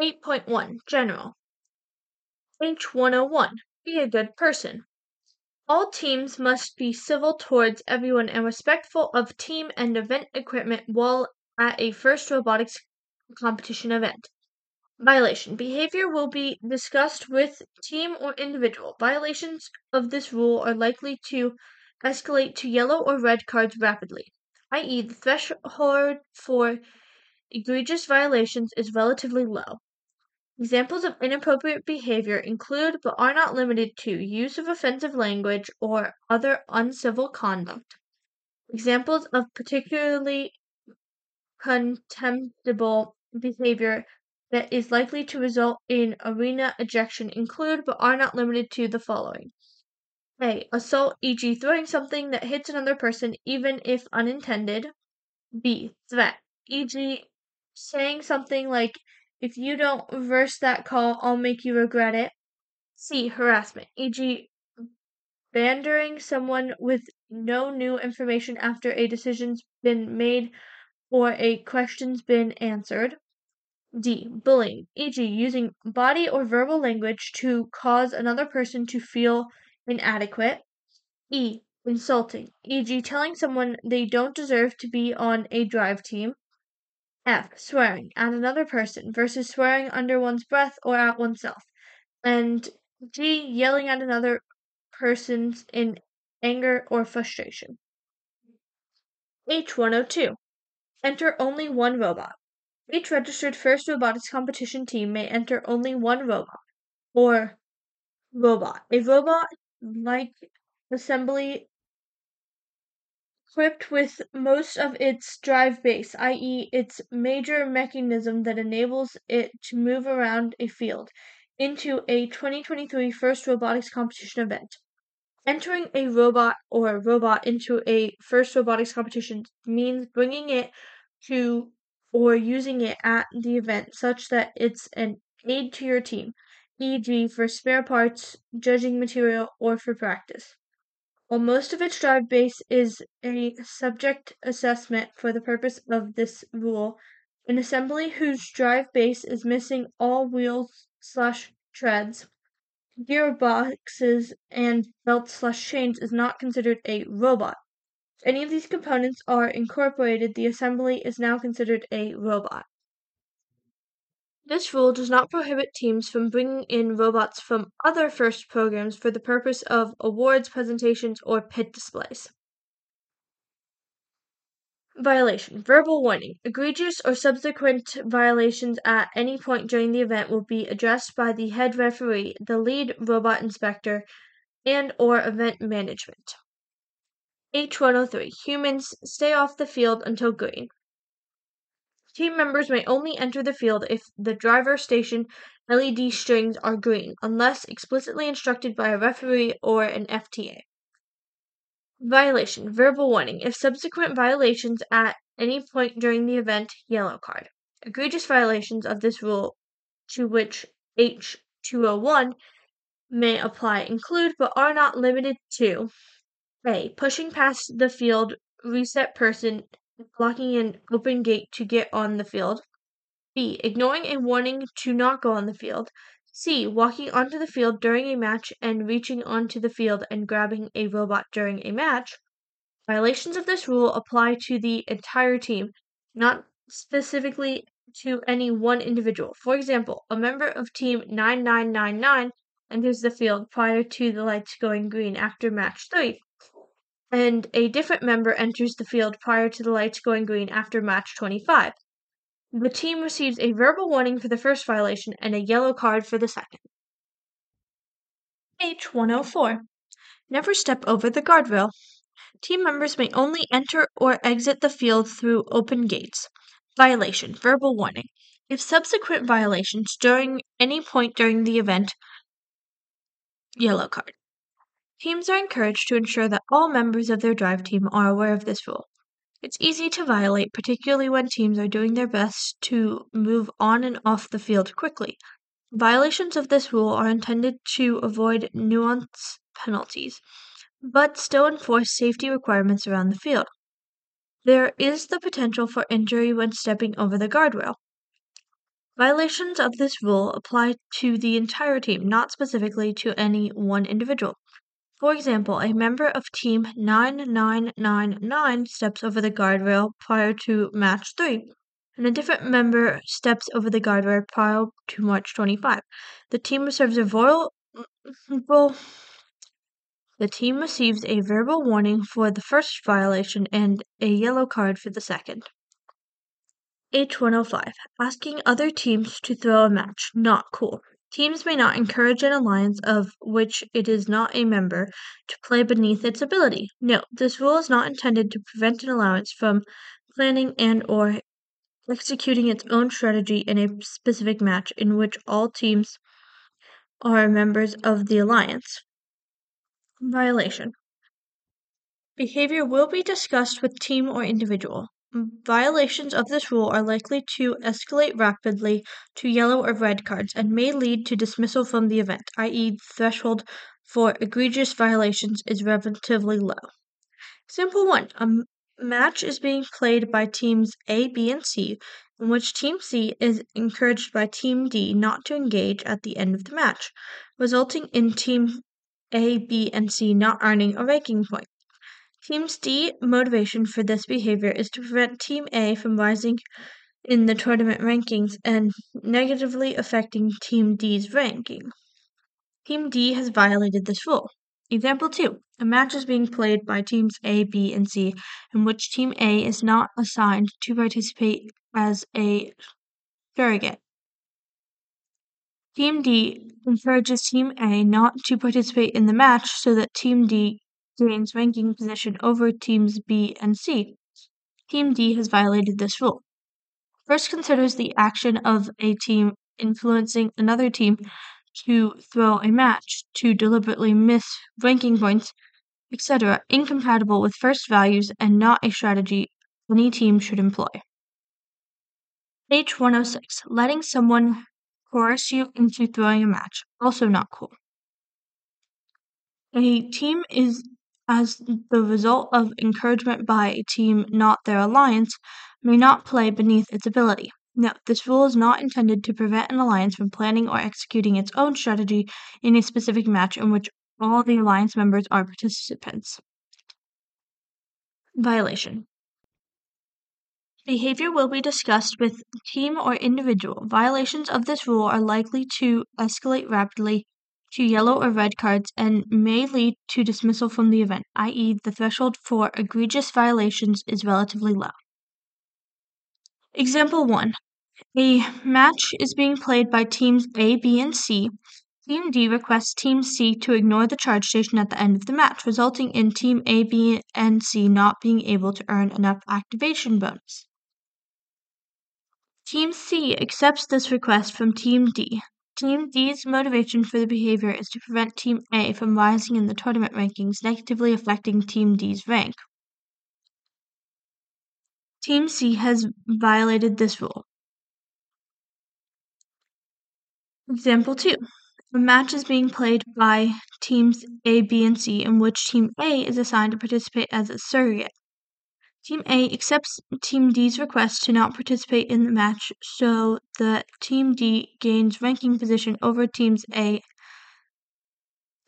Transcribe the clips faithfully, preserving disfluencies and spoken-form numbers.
eight point one, General. H one oh one, Be a good person. All teams must be civil towards everyone and respectful of team and event equipment while at a FIRST Robotics Competition event. Violation. Behavior will be discussed with team or individual. Violations of this rule are likely to escalate to yellow or red cards rapidly, that is the threshold for egregious violations is relatively low. Examples of inappropriate behavior include, but are not limited to, use of offensive language or other uncivil conduct. Examples of particularly contemptible behavior that is likely to result in arena ejection include, but are not limited to, the following. A. Assault, for example throwing something that hits another person even if unintended. B. Threat, for example saying something like, if you don't reverse that call, I'll make you regret it. C. Harassment, for example badgering someone with no new information after a decision's been made or a question's been answered. D. Bullying, for example using body or verbal language to cause another person to feel inadequate. E. Insulting, for example telling someone they don't deserve to be on a drive team. F. Swearing at another person versus swearing under one's breath or at oneself. And G. Yelling at another person in anger or frustration. H one oh two. Enter only one robot. Each registered FIRST Robotics Competition team may enter only one robot, or robot. A robot-like assembly equipped with most of its drive base, that is its major mechanism that enables it to move around a field, into a twenty twenty-three FIRST Robotics Competition event. Entering a robot or robot into a FIRST Robotics Competition means bringing it to or using it at the event such that it's an aid to your team, for example for spare parts, judging material, or for practice. While most of its drive base is a subject assessment for the purpose of this rule, an assembly whose drive base is missing all wheels slash treads, gearboxes, and belts slash chains is not considered a robot. If any of these components are incorporated, the assembly is now considered a robot. This rule does not prohibit teams from bringing in robots from other FIRST programs for the purpose of awards, presentations, or pit displays. Violation. Verbal warning. Egregious or subsequent violations at any point during the event will be addressed by the head referee, the lead robot inspector, and or event management. H one oh three. Humans, stay off the field until green. Team members may only enter the field if the driver station L E D strings are green, unless explicitly instructed by a referee or an F T A. Violation. Verbal warning. If subsequent violations at any point during the event, yellow card. Egregious violations of this rule, to which H two oh one may apply, include but are not limited to: A. Pushing past the field reset person, blocking an open gate to get on the field. B. Ignoring a warning to not go on the field. C. Walking onto the field during a match and reaching onto the field and grabbing a robot during a match. Violations of this rule apply to the entire team, not specifically to any one individual. For example, a member of team nine nine nine nine enters the field prior to the lights going green after match three, and a different member enters the field prior to the lights going green after match twenty-five. The team receives a verbal warning for the first violation and a yellow card for the second. H one oh four. Never step over the guardrail. Team members may only enter or exit the field through open gates. Violation. Verbal warning. If subsequent violations during any point during the event, yellow card. Teams are encouraged to ensure that all members of their drive team are aware of this rule. It's easy to violate, particularly when teams are doing their best to move on and off the field quickly. Violations of this rule are intended to avoid nuisance penalties, but still enforce safety requirements around the field. There is the potential for injury when stepping over the guardrail. Violations of this rule apply to the entire team, not specifically to any one individual. For example, a member of Team nine nine nine nine steps over the guardrail prior to match three, and a different member steps over the guardrail prior to March twenty-fifth. The team receives a verbal, well, the team receives a verbal warning for the first violation and a yellow card for the second. H one oh five. Asking other teams to throw a match. Not cool. Teams may not encourage an alliance of which it is not a member to play beneath its ability. No, this rule is not intended to prevent an alliance from planning and or executing its own strategy in a specific match in which all teams are members of the alliance. Violation. Behavior will be discussed with team or individual. Violations of this rule are likely to escalate rapidly to yellow or red cards and may lead to dismissal from the event, that is the threshold for egregious violations is relatively low. Example one. A match is being played by teams A, B, and C, in which Team C is encouraged by Team D not to engage at the end of the match, resulting in Team A, B, and C not earning a ranking point. Team D's motivation for this behavior is to prevent Team A from rising in the tournament rankings and negatively affecting Team D's ranking. Team D has violated this rule. Example two. A match is being played by Teams A, B, and C in which Team A is not assigned to participate as a surrogate. Team D encourages Team A not to participate in the match so that Team D gains ranking position over Teams B and C. Team D has violated this rule. First considers the action of a team influencing another team to throw a match, to deliberately miss ranking points, et cetera, incompatible with first values and not a strategy any team should employ. H one oh six. Letting someone coerce you into throwing a match. Also not cool. A team is as the result of encouragement by a team, not their alliance, may not play beneath its ability. Note, this rule is not intended to prevent an alliance from planning or executing its own strategy in a specific match in which all the alliance members are participants. Violation. Behavior will be discussed with team or individual. Violations of this rule are likely to escalate rapidly to yellow or red cards and may lead to dismissal from the event, that is the threshold for egregious violations is relatively low. Example one. A match is being played by Teams A, B, and C. Team D requests Team C to ignore the charge station at the end of the match, resulting in Team A, B, and C not being able to earn enough activation bonus. Team C accepts this request from Team D. Team D's motivation for the behavior is to prevent Team A from rising in the tournament rankings, negatively affecting Team D's rank. Team C has violated this rule. Example two. A match is being played by Teams A, B, and C in which Team A is assigned to participate as a surrogate. Team A accepts Team D's request to not participate in the match so that Team D gains ranking position over Teams A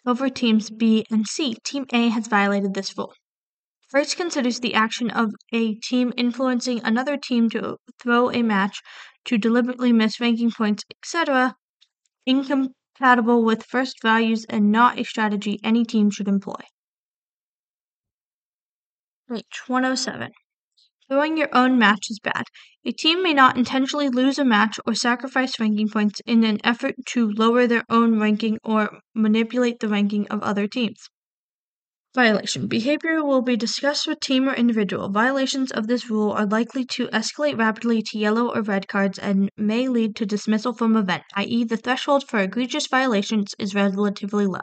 over Teams B and C. Team A has violated this rule. First considers the action of a team influencing another team to throw a match, to deliberately miss ranking points, et cetera, incompatible with first values and not a strategy any team should employ. H one oh seven. Throwing your own match is bad. A team may not intentionally lose a match or sacrifice ranking points in an effort to lower their own ranking or manipulate the ranking of other teams. Violation. Behavior will be discussed with team or individual. Violations of this rule are likely to escalate rapidly to yellow or red cards and may lead to dismissal from event, that is the threshold for egregious violations is relatively low.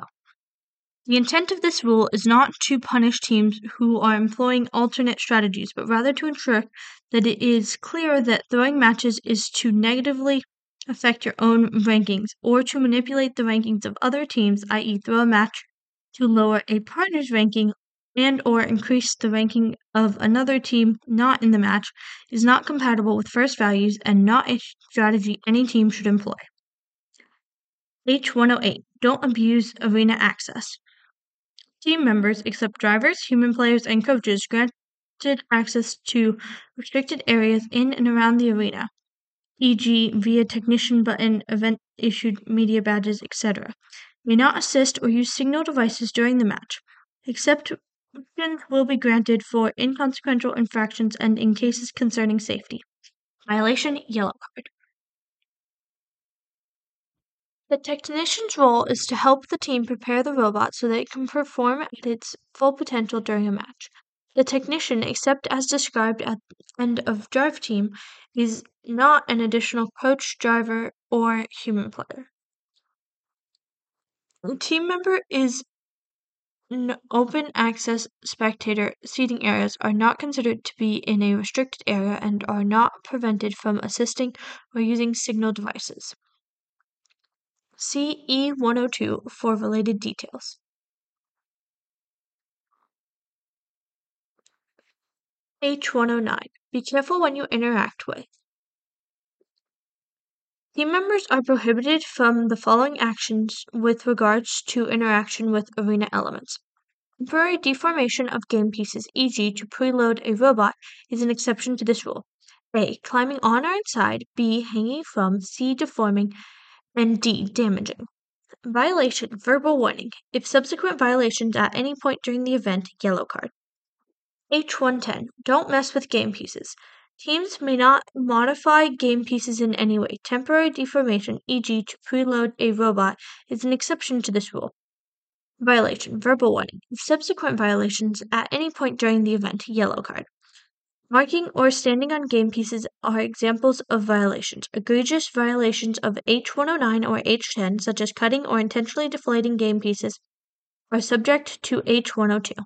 The intent of this rule is not to punish teams who are employing alternate strategies, but rather to ensure that it is clear that throwing matches is to negatively affect your own rankings or to manipulate the rankings of other teams, that is throw a match to lower a partner's ranking and or increase the ranking of another team not in the match is not compatible with FIRST values and not a strategy any team should employ. H one oh eight. Don't abuse arena access. Team members, except drivers, human players, and coaches, granted access to restricted areas in and around the arena, for example via technician button, event-issued media badges, et cetera, may not assist or use signal devices during the match, except exceptions will be granted for inconsequential infractions and in cases concerning safety. Violation, yellow card. The technician's role is to help the team prepare the robot so that it can perform at its full potential during a match. The technician, except as described at the end of Drive Team, is not an additional coach, driver, or human player. The team member is an open access spectator. Seating areas are not considered to be in a restricted area and are not prevented from assisting or using signal devices. See E one oh two for related details. H one oh nine. Be careful when you interact with. Team members are prohibited from the following actions with regards to interaction with arena elements. Temporary deformation of game pieces, for example to preload a robot, is an exception to this rule. A. Climbing on or inside. B. Hanging from. C. Deforming. And D. Damaging. Violation, verbal warning. If subsequent violations at any point during the event, yellow card. H one ten. Don't mess with game pieces. Teams may not modify game pieces in any way. Temporary deformation, for example to preload a robot, is an exception to this rule. Violation, verbal warning. If subsequent violations at any point during the event, yellow card. Marking or standing on game pieces are examples of violations. Egregious violations of H one oh nine or H ten, such as cutting or intentionally deflating game pieces, are subject to H one oh two.